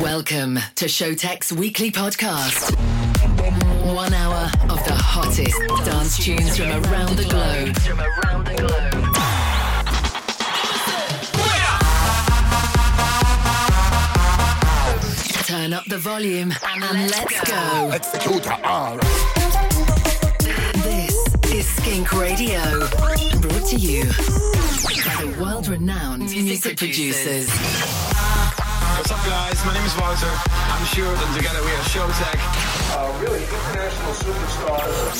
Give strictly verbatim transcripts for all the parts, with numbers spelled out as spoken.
Welcome to Showtek's weekly podcast. One hour of the hottest dance tunes from around the globe. From around the globe. Turn up the volume and, and let's go. Let's go to R. This is Skink Radio, brought to you by the world-renowned music, music producers. What's up, guys? My name is Wouter. I'm Sjoerd, and together we are Showtek. Uh, really international superstars.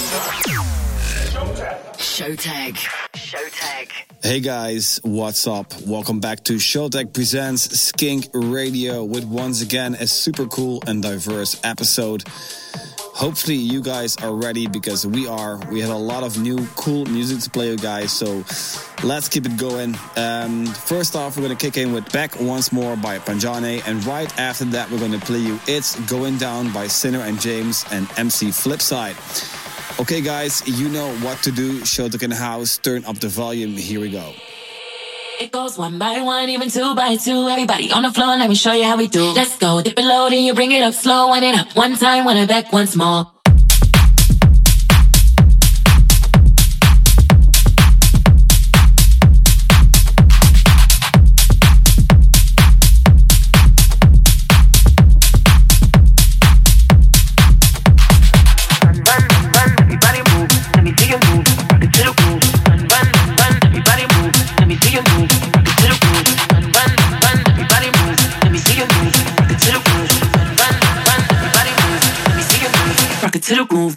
Showtek. Showtek. Hey guys, what's up? Welcome back to Showtek Presents Skink Radio with once again a super cool and diverse episode. Hopefully you guys are ready because we are. We have a lot of new cool music to play you guys, so let's keep it going. Um, first off, we're going to kick in with Back Once More by Panjane, and right after that we're going to play you It's Going Down by Sinner and James and M C Flipside. Okay guys, you know what to do. Showtek in the house, turn up the volume, here we go. It goes one by one, even two by two. Everybody on the floor, let me show you how we do. Let's go, dip it low, then you bring it up slow. Wind it up one time, wind it back once more. To the groove.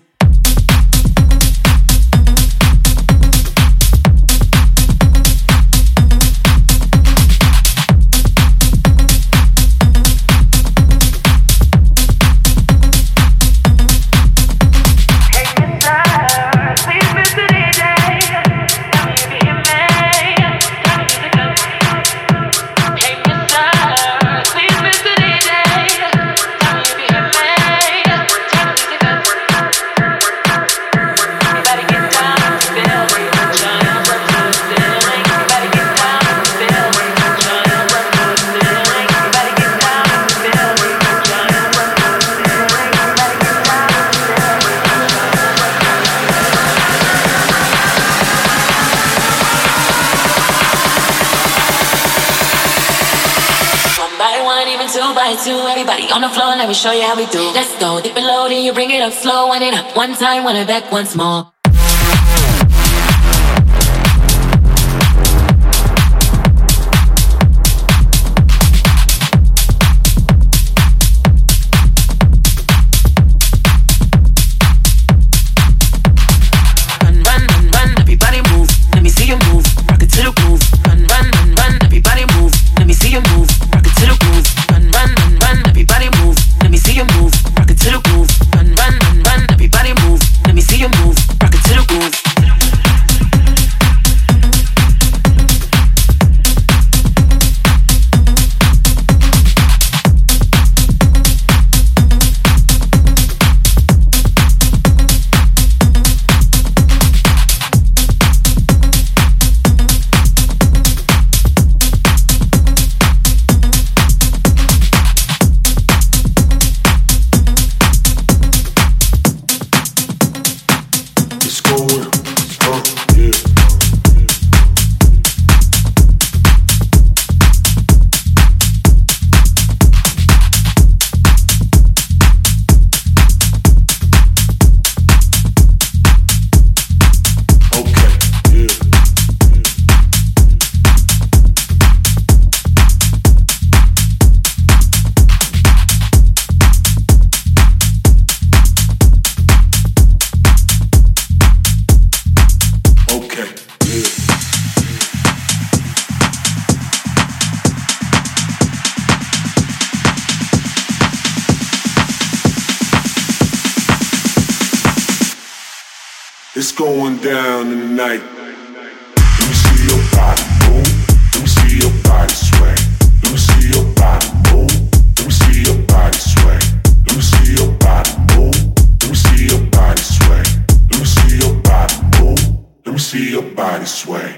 Everybody on the floor, let me show you how we do. Let's go, dip it low, then you bring it up slow. Wind it up one time, wind it back once more. Run, run, run, run, everybody move. Let me see you move, rock it to the groove. Run, run, run, run, everybody move. Let me see you move, rock it to the groove. Run, run, run, run, everybody move. Let me see you move, rock it to the groove. Run, run, run, run, everybody move. Let me see you move, rock it to the groove. It's going down in the night. Let me see your body move. Let me see your body sway. Let me see your body move. Let me see your body sway. Let me see your body move. Let me see your body sway. Let me see your body move. Let me see your body sway.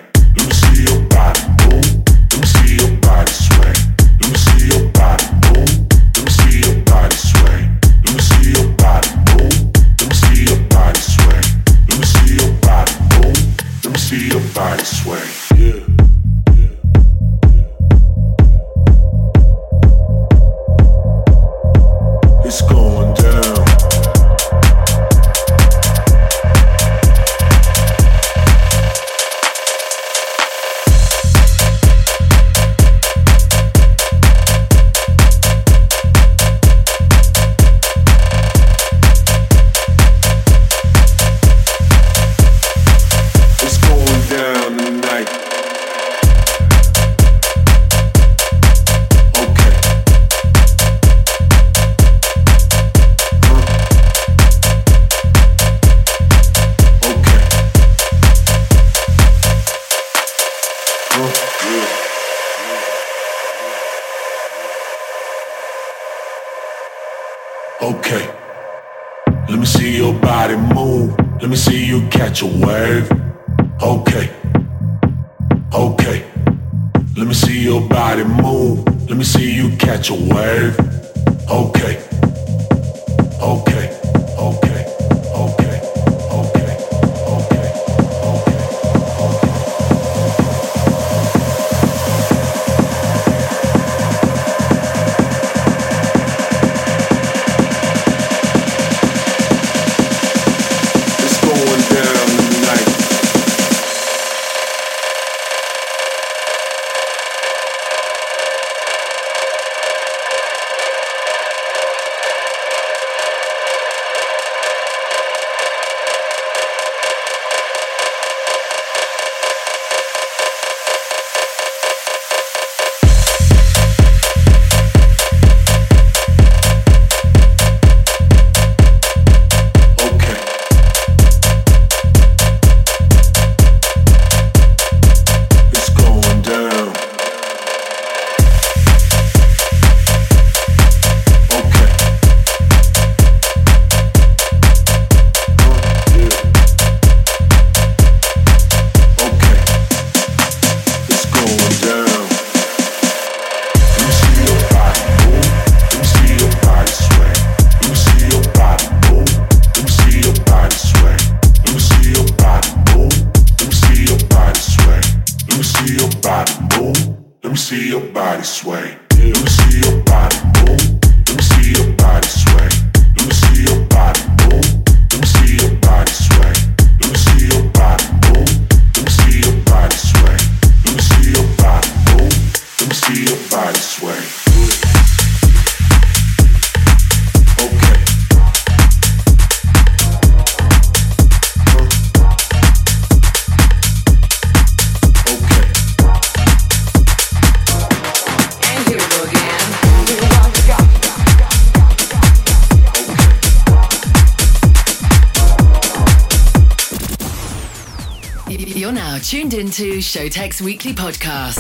Tuned into Showtek's weekly podcast,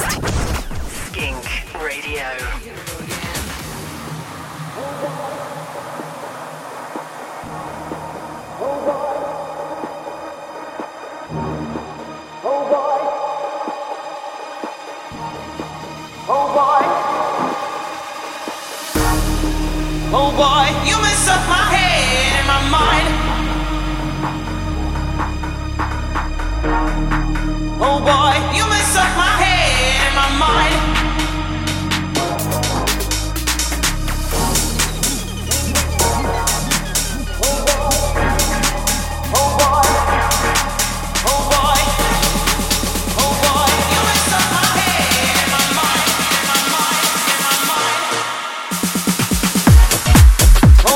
Skink Radio. Oh boy! Oh boy! Oh boy! Oh boy! You mess up my head and my mind. Oh boy, you mess up my head and my mind. Oh boy, oh boy, oh boy, oh boy, you mess up my head and my mind, and my mind, and my mind, and my mind.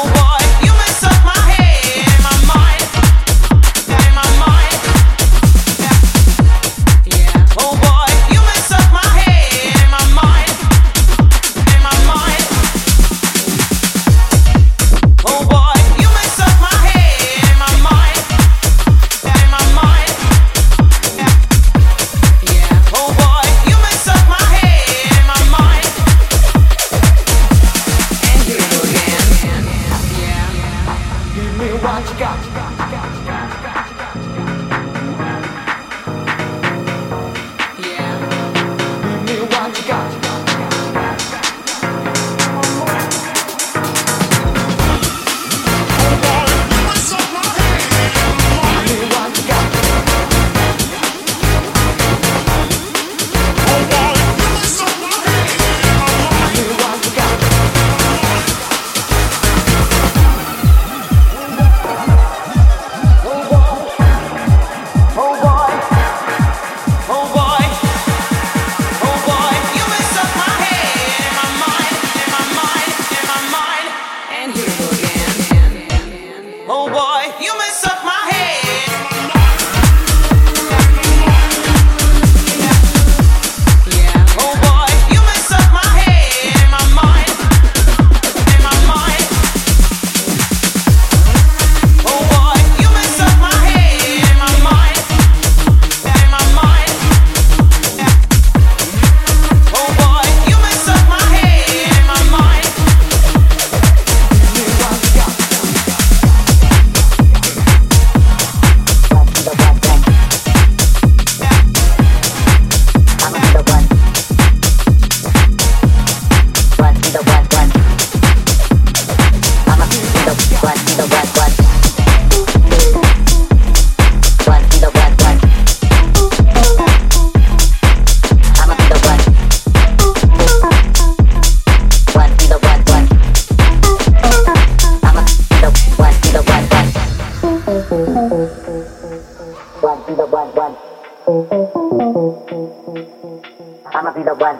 I'ma be the one.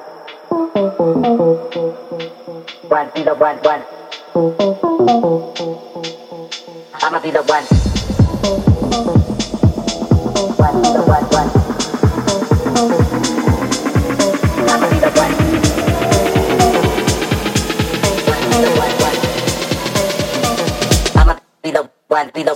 One, be the one, one. I'ma be the one. One, be the one, one. I'ma be the one. One, be the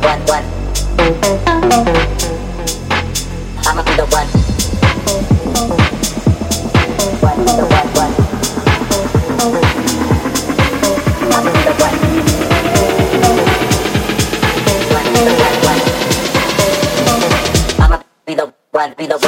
one, one. I'ma be the one, be the one. Be the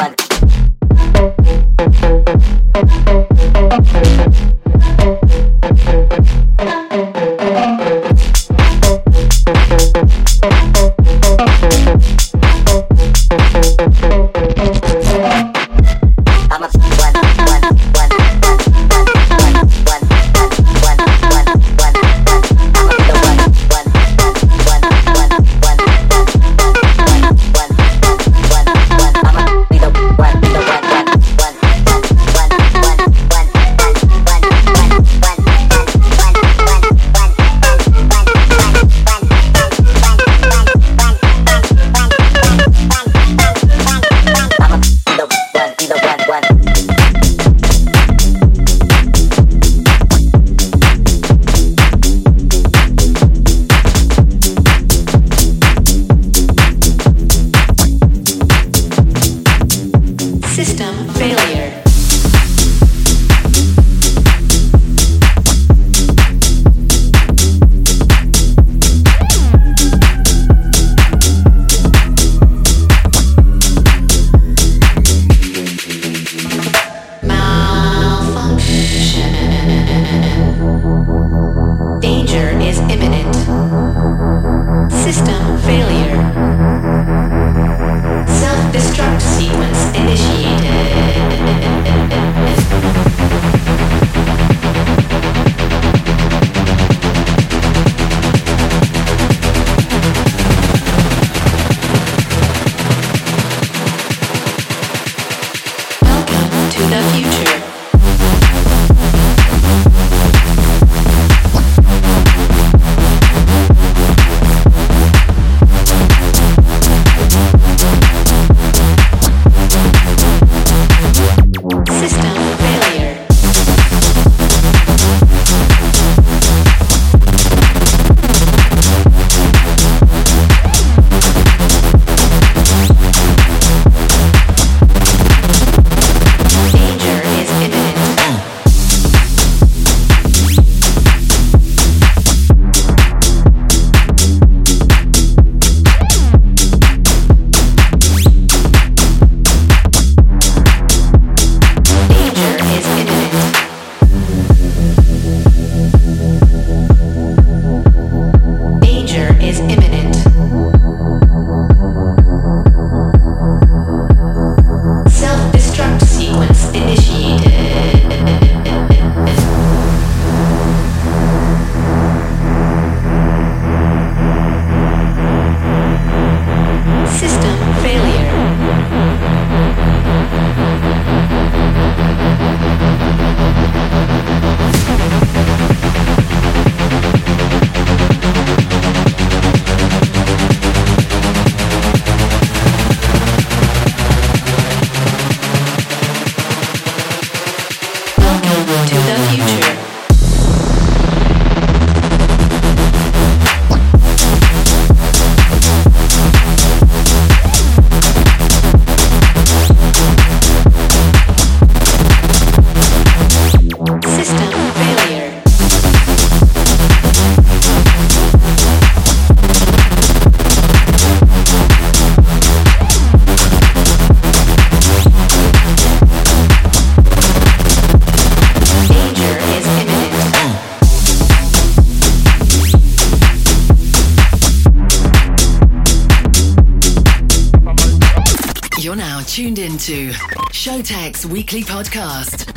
tuned into Showtek's weekly podcast,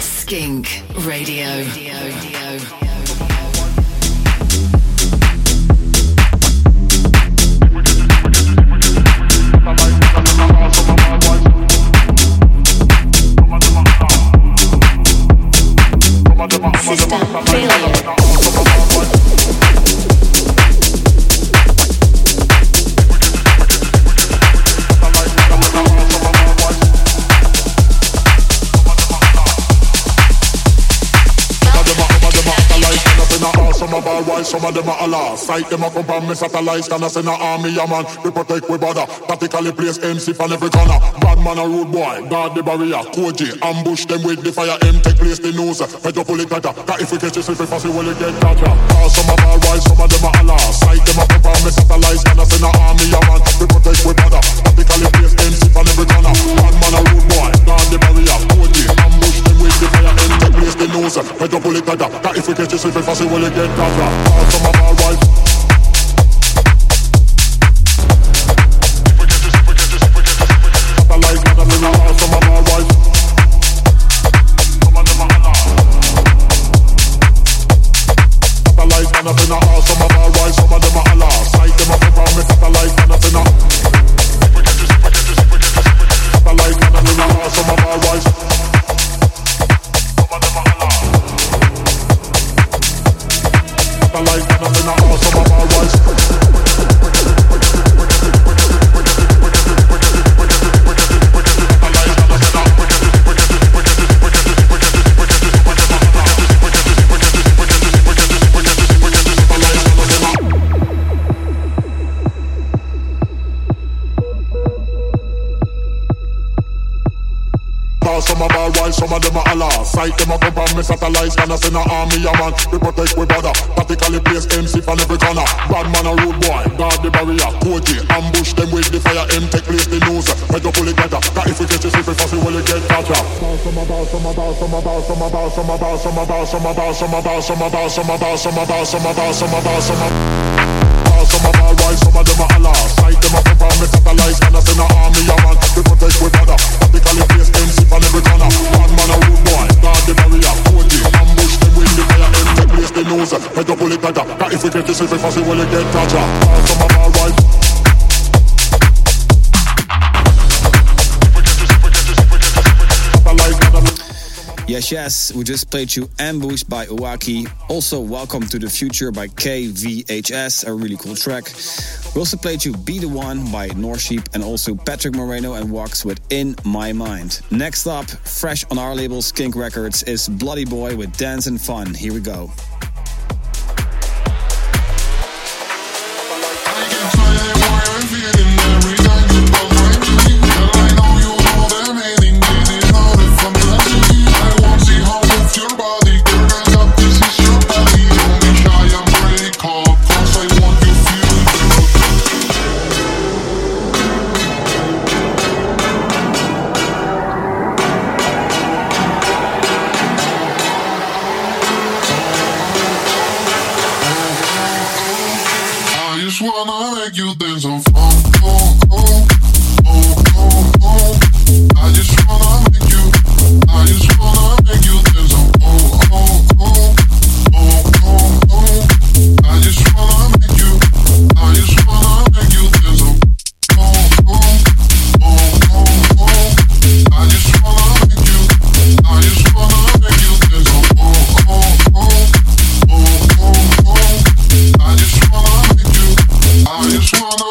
Skink Radio. Radio, Radio. Some of them are Allah, sight them up on me satellites, and I send an army a man, we protect we bother, tactically place M C from every corner. Bad man a rude boy, guard the barrier, Koji, ambush them with the fire, M take place the news, better pull it tighter, that if we catch you slip it fast, we will get tighter. Some of them are right, some of them are Allah, sight them up on me satellites, and I send an army a man, we protect we bother, tactically place M C from every corner. Bad man a rude boy, guard the barrier, Koji, ambush them with the fire, M take place the news, better pull it tighter, that if we catch you slip it fast, we will get tighter. All from my ball right. Sight them up on me satellites, and I send an army a man, we protect we bother, tactically place M C from every corner. Bad man a rude boy, guard the barrier, Koji, ambush them with the fire, M take place the news, make up pull it better, that if we catch you slip it fast, we will get better. Some about, some about, some about, some about, some about, some about, some about, some about, some about, some about, some about, some about, some about, some about, some about, right, some of them are Allah. Sight them up on me satellites, and I send an army a man, we protect we bother, tactically place M C from every corner. Bad man a rude boy. The barrier, forty, ambush them with the fire, and take place the news, head up pull it tighter, that if we get this, if we fast, we will get tighter. Some of our right. Yes, yes, we just played you Ambush by Uwaki. Also, Welcome to the Future by K V H S, a really cool track. We also played you Be The One by Norsheep and also Patrick Moreno and Walks with In My Mind. Next up, fresh on our label Skink Records, is Bloody Boy with Dance and Fun. Here we go. Just wanna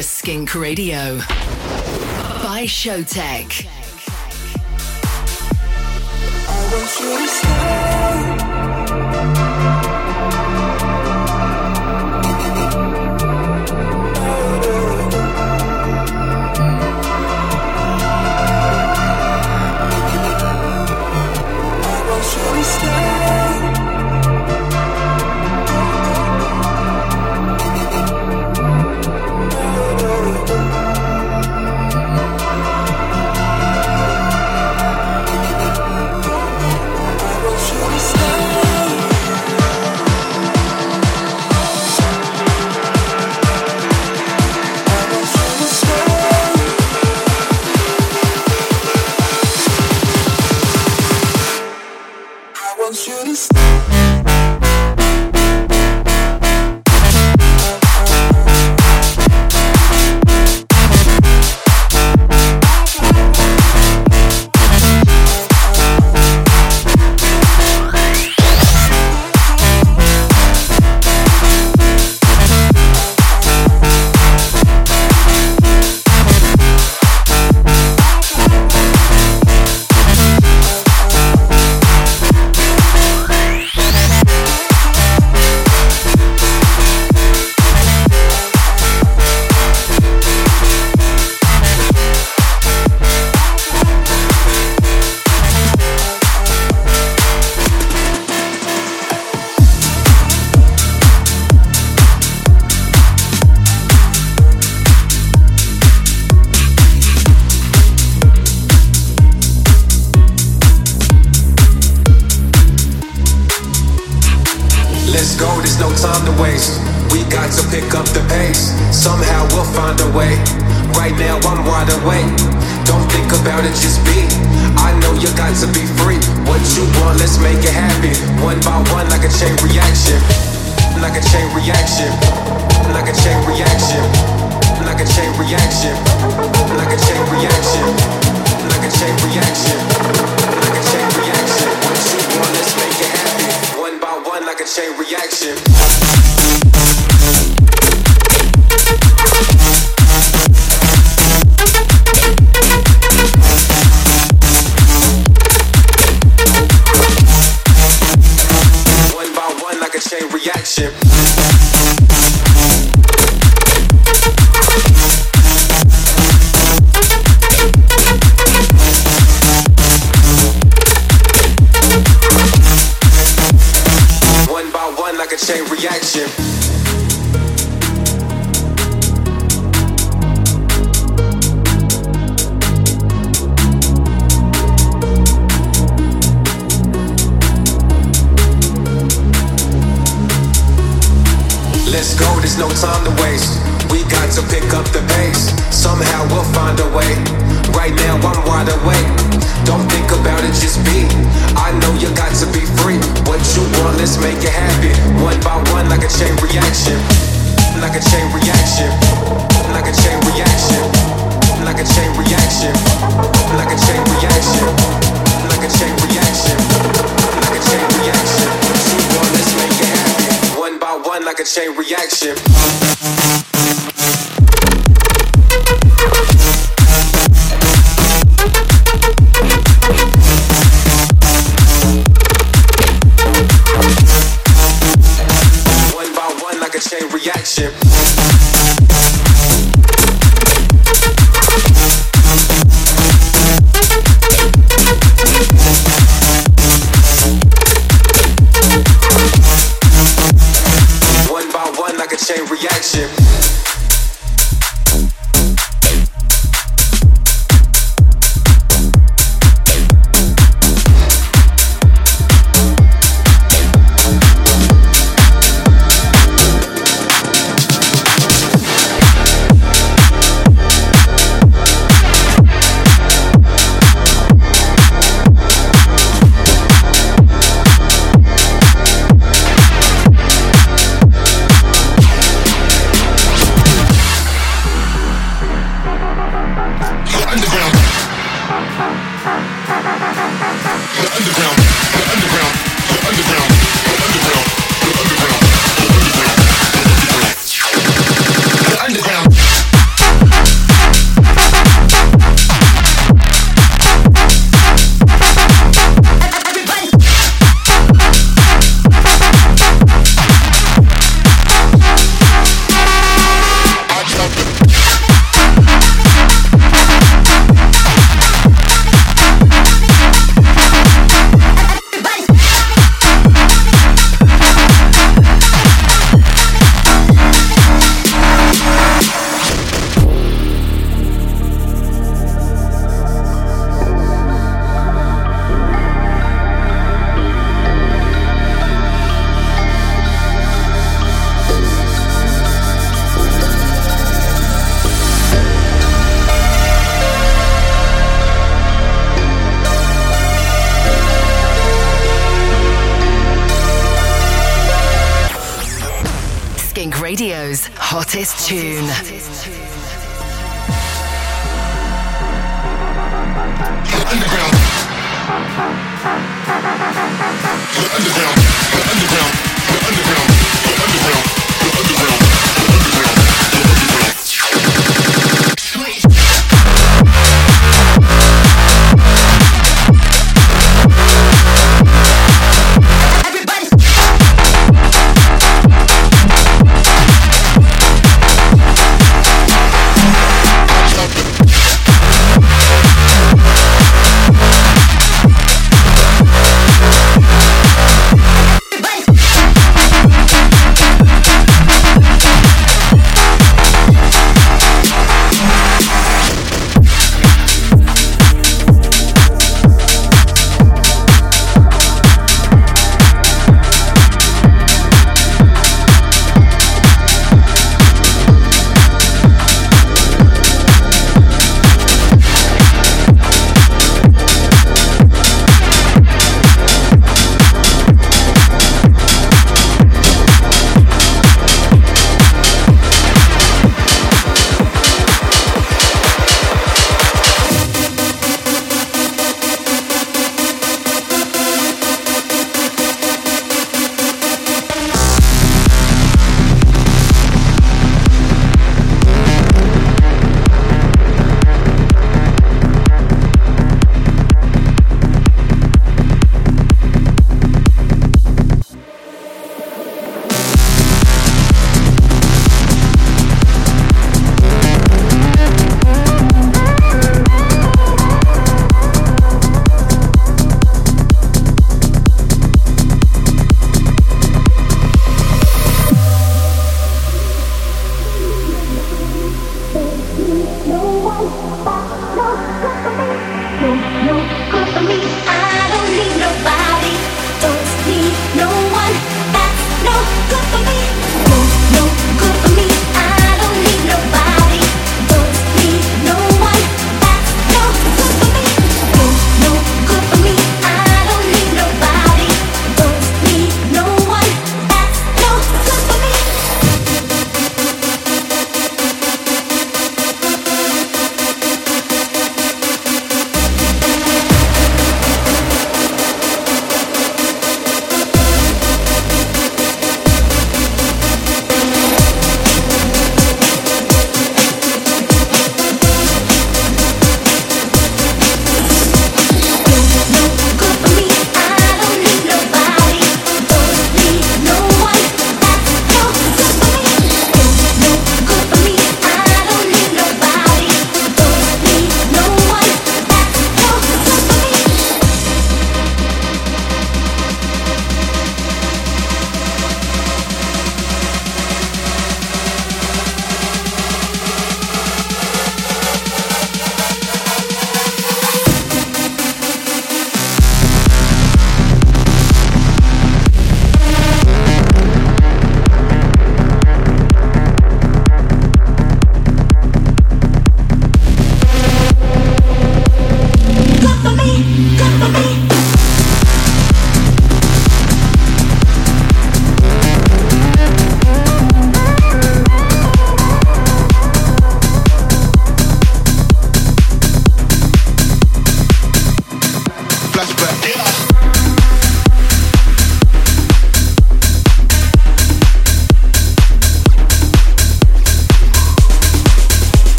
Skink Radio by Showtek. I want you to stay. I want you to stay. Right Right now I'm wide awake. Don't think about it, just be. I know you got to be free. What you want, let's make it happen. One by one, like a chain reaction. Like a chain reaction. Like a chain reaction. Like a chain reaction. Like a chain reaction. Like a chain reaction. Like a chain reaction. What you want, let's make it happen. One by one, like a chain reaction. Reaction. One by one, like a chain reaction. Hottest tune. Underground. Underground. Underground. Underground.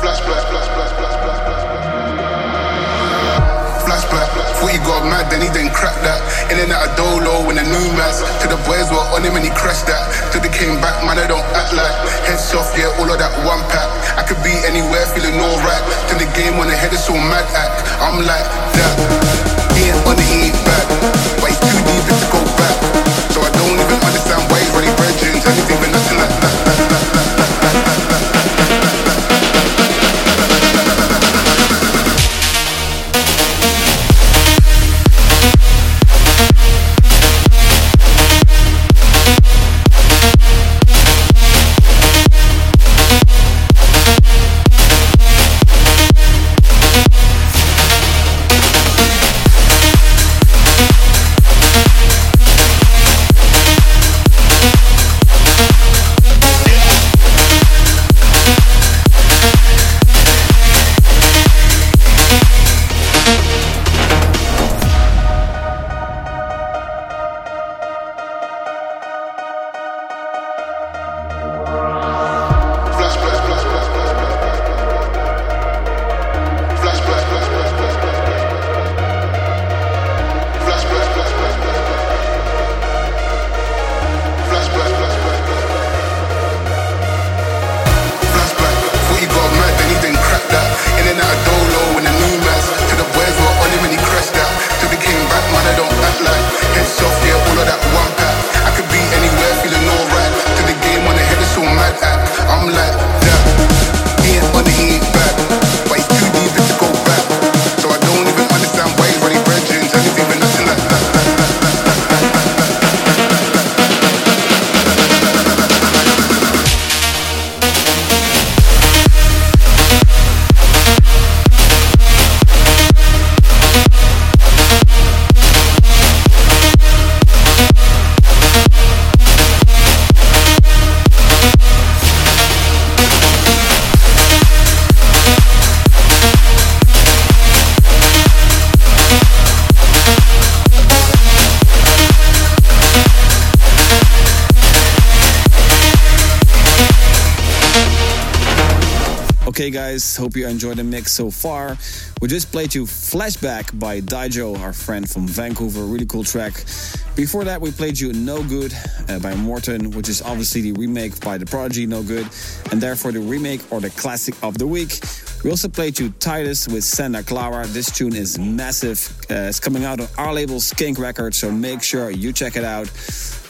Flash, flash, flash, flash, flash, flash, flash, flash. Flash, flash, thought he got mad, then he didn't crack that. In and out of Dolo in the new mass. To the boys were on him and he crashed that. Till they came back, man, I don't act like. Heads off, yeah, all of that one pack. I could be anywhere, feeling alright. Till the game on the head is so mad act. I'm like that. He ain't on it, he ain't back. But he's too deep to go back. So I don't even understand why he's running red jeans. Anything but nothing like that. Guys, hope you enjoyed the mix so far. We just played you Flashback by Daijo, our friend from Vancouver. Really cool track. Before that, we played you No Good uh, by Morton, which is obviously the remake by the Prodigy No Good, and therefore the remake or the classic of the week. We also played you Titus with Santa Clara. This tune is massive. Uh, it's coming out on our label Skink Records, so make sure you check it out.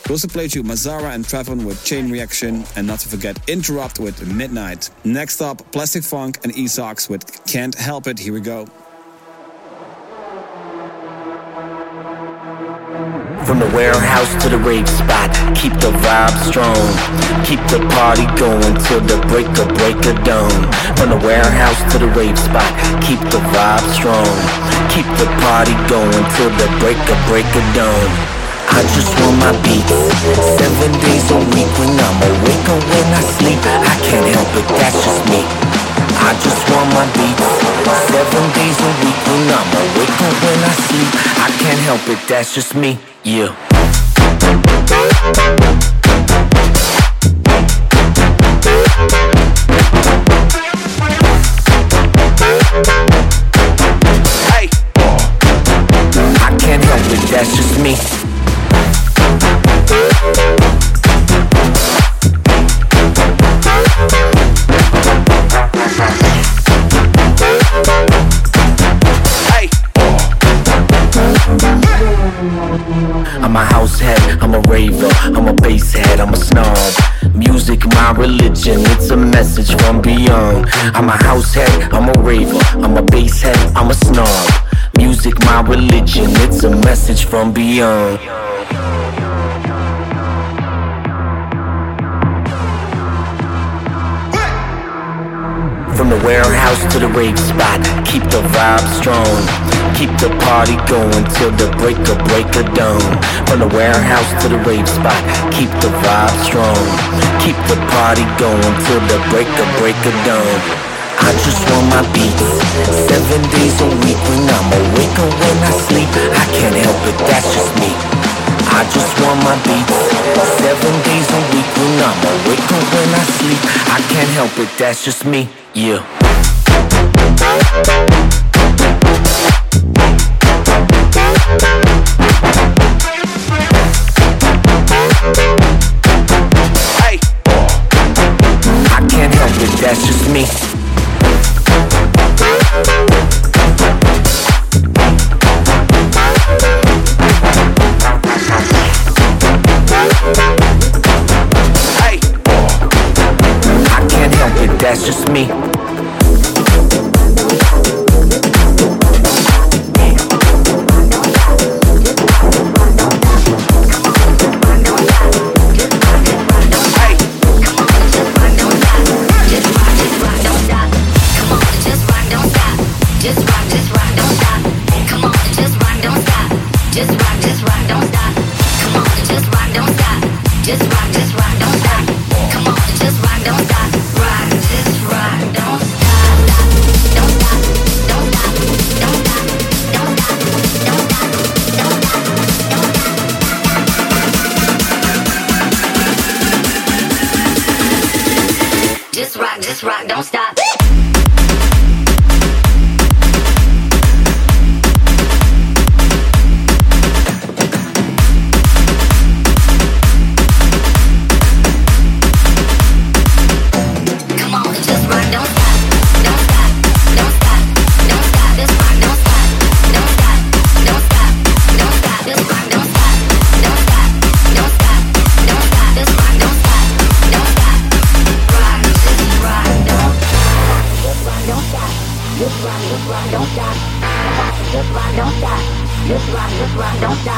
We also played you Mazzara and Trevon with Chain Reaction, and not to forget Interrupt with Midnight. Next up, Plastic Funk and E-Sox with Can't Help It. Here we go. From the warehouse to the rave spot, keep the vibe strong. Keep the party going till the break of break of dawn. From the warehouse to the rave spot, keep the vibe strong. Keep the party going till the break of break of dawn. I just want my beats, seven days a week. When I'm awake or when I sleep, I can't help it, that's just me. I just want my beats, seven days a week. When I'm awake or when I sleep, I can't help it, that's just me, yeah. Hey, I can't help it, that's just me. I'm a house head, I'm a raver, I'm a bass head, I'm a snob. Music, my religion, it's a message from beyond. I'm a house head, I'm a raver, I'm a bass head, I'm a snob. Music, my religion, it's a message from beyond. From the warehouse to the rave spot, keep the vibe strong. Keep the party going till the break of break of dawn. From the warehouse to the rave spot, keep the vibe strong. Keep the party going till the break of break of dawn. I just want my beats, seven days a week. When I'm awake or when I sleep, I can't help it, that's just me. I just want my beats, seven days a week. When I'm awake or when I sleep, I can't help it, that's just me. Yeah. Just rock, just rock, don't stop.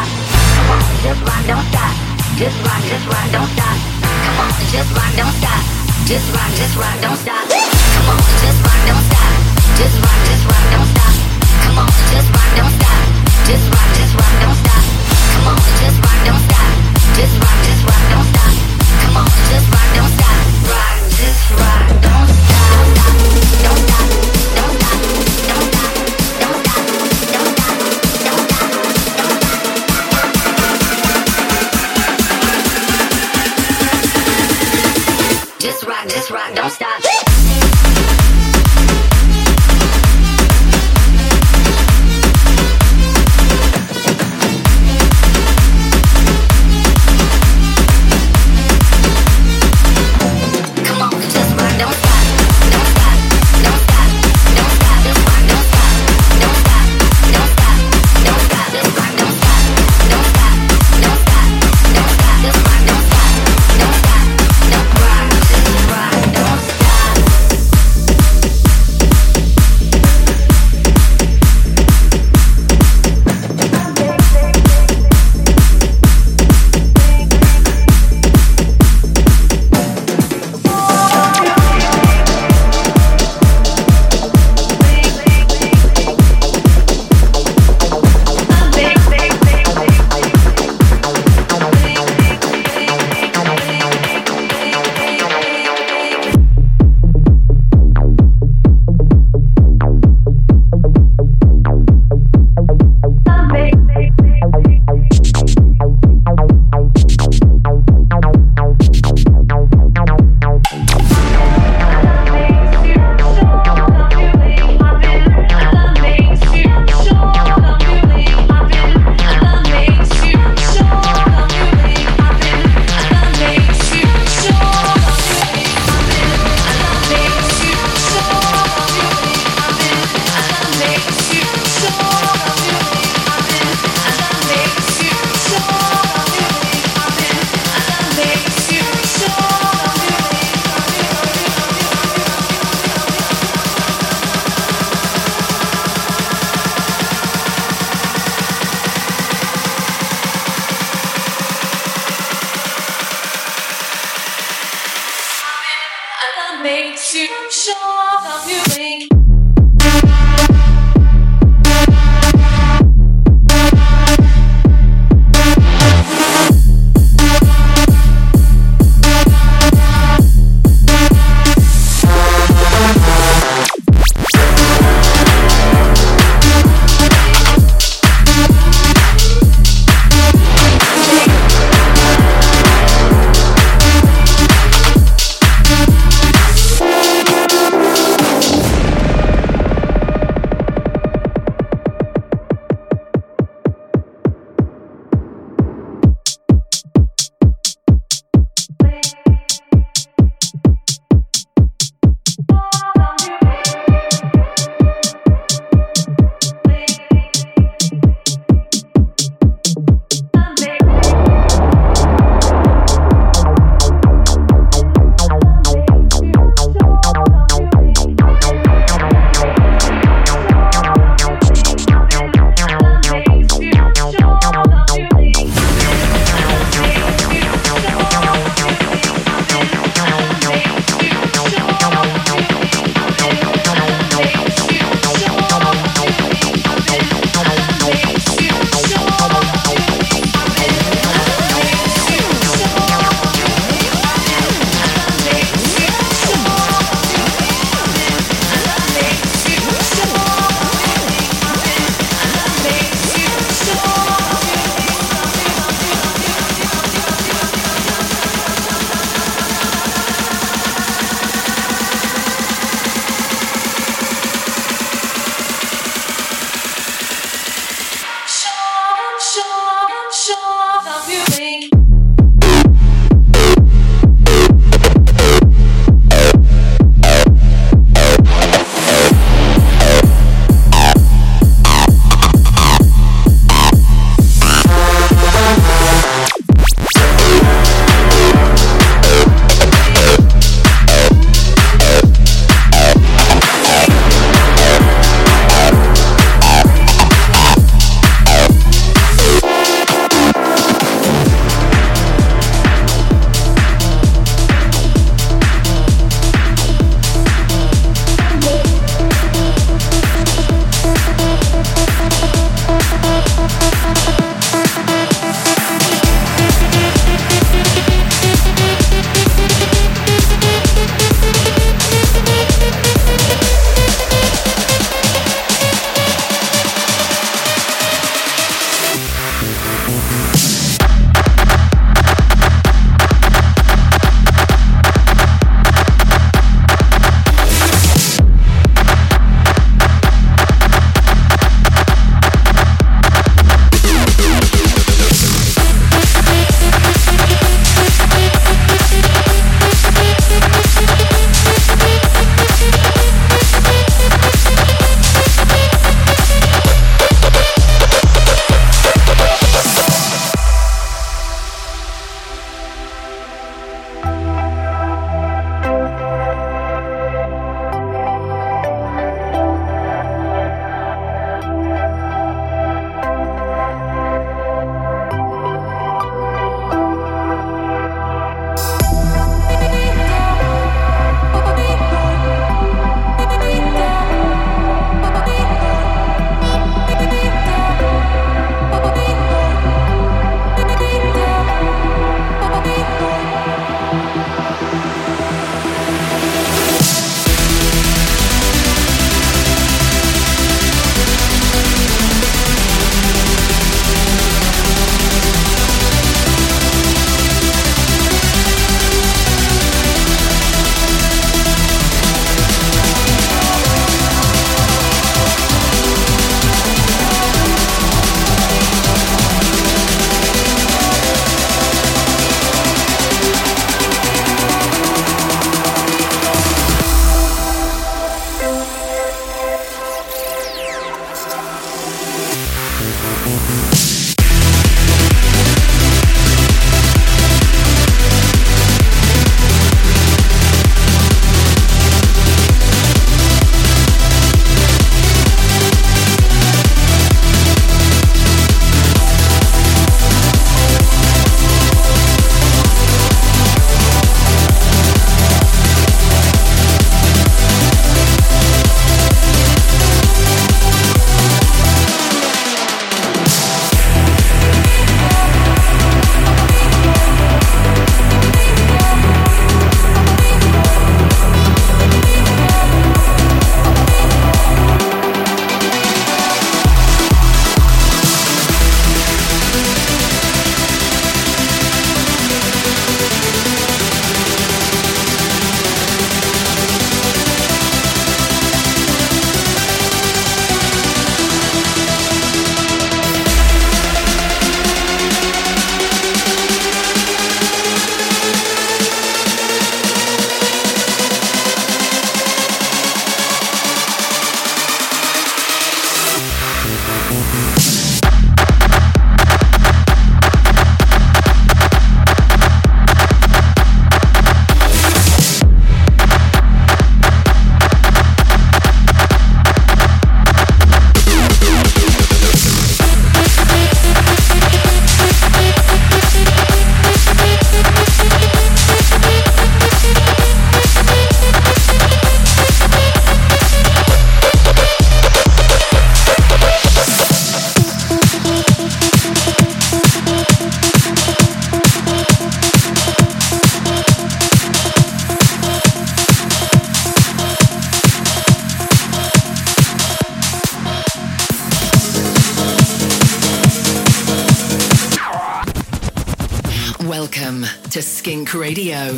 Welcome to Skink Radio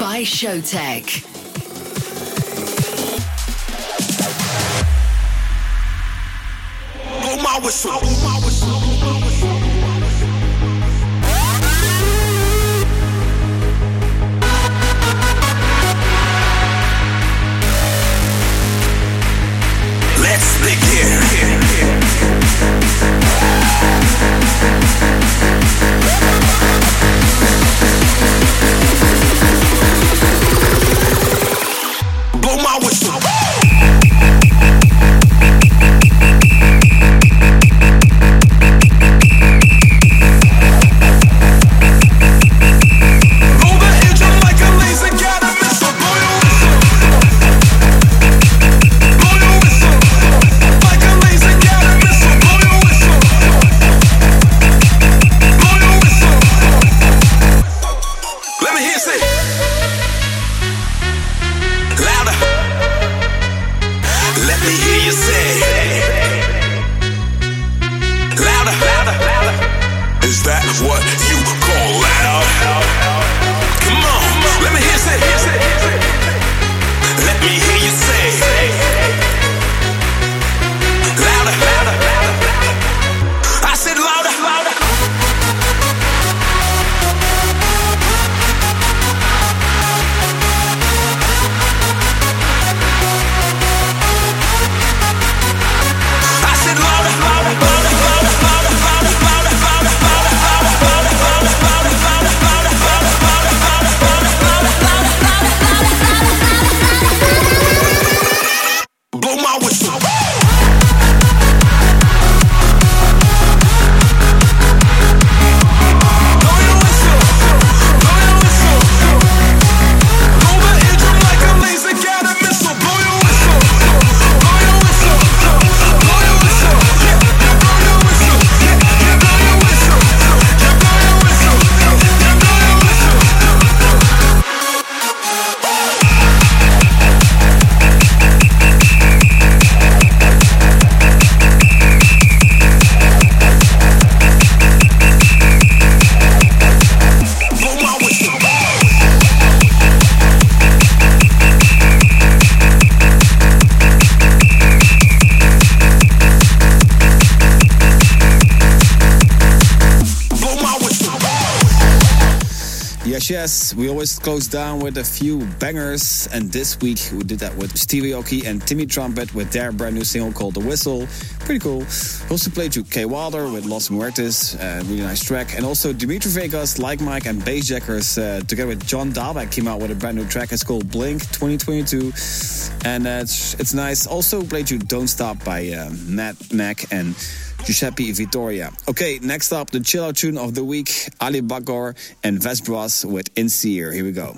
by Showtek. Oh my whistle, oh my whistle, oh my whistle. Let's begin. Blow my whistle. Yes, we always close down with a few bangers, and this week we did that with Stevie Aoki and Timmy Trumpet with their brand new single called The Whistle. Pretty cool. We also played you Kay Wilder with Los Muertes, a uh, really nice track, and also Dimitri Vegas, Like Mike and Bassjackers uh, together with John Dahlbeck came out with a brand new track. It's called Blink twenty twenty-two, and uh, it's, it's nice. Also played you Don't Stop by uh, Matt Mack and Giuseppe Vittoria. Okay, next up, the chill out tune of the week, Ali Bakor and Vesbras with In Seer. Here we go.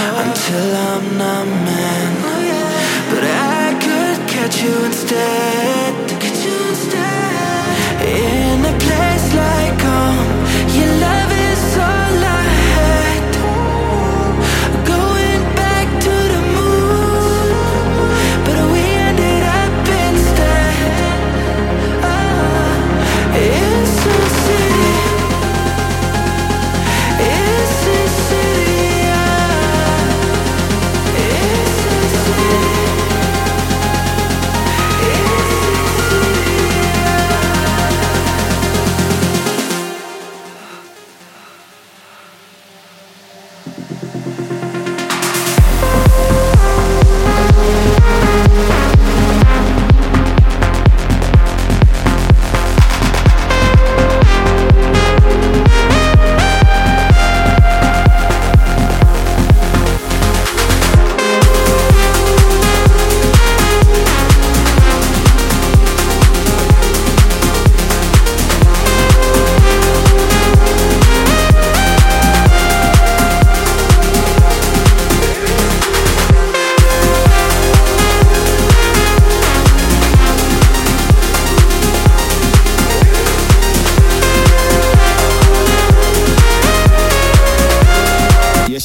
until I'm not man. But I could catch you instead. In a place like home, your love is all I had. Going back to the moon, but we ended up instead. Oh, it's a city. It's a city. Oh, it's a city.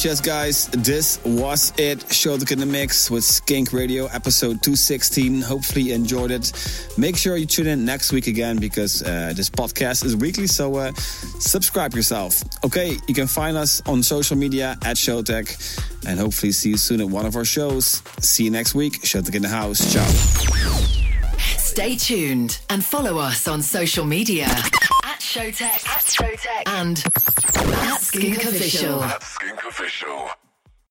Yes, guys, this was it. Showtek in the Mix with Skink Radio, episode two sixteen. Hopefully you enjoyed it. Make sure you tune in next week again, because uh, this podcast is weekly, so uh, subscribe yourself. Okay, you can find us on social media at Showtek, and hopefully see you soon at one of our shows. See you next week. Showtek in the house. Ciao. Stay tuned and follow us on social media. Showtek, at Showtek, and at Skink Official. At Skink Official.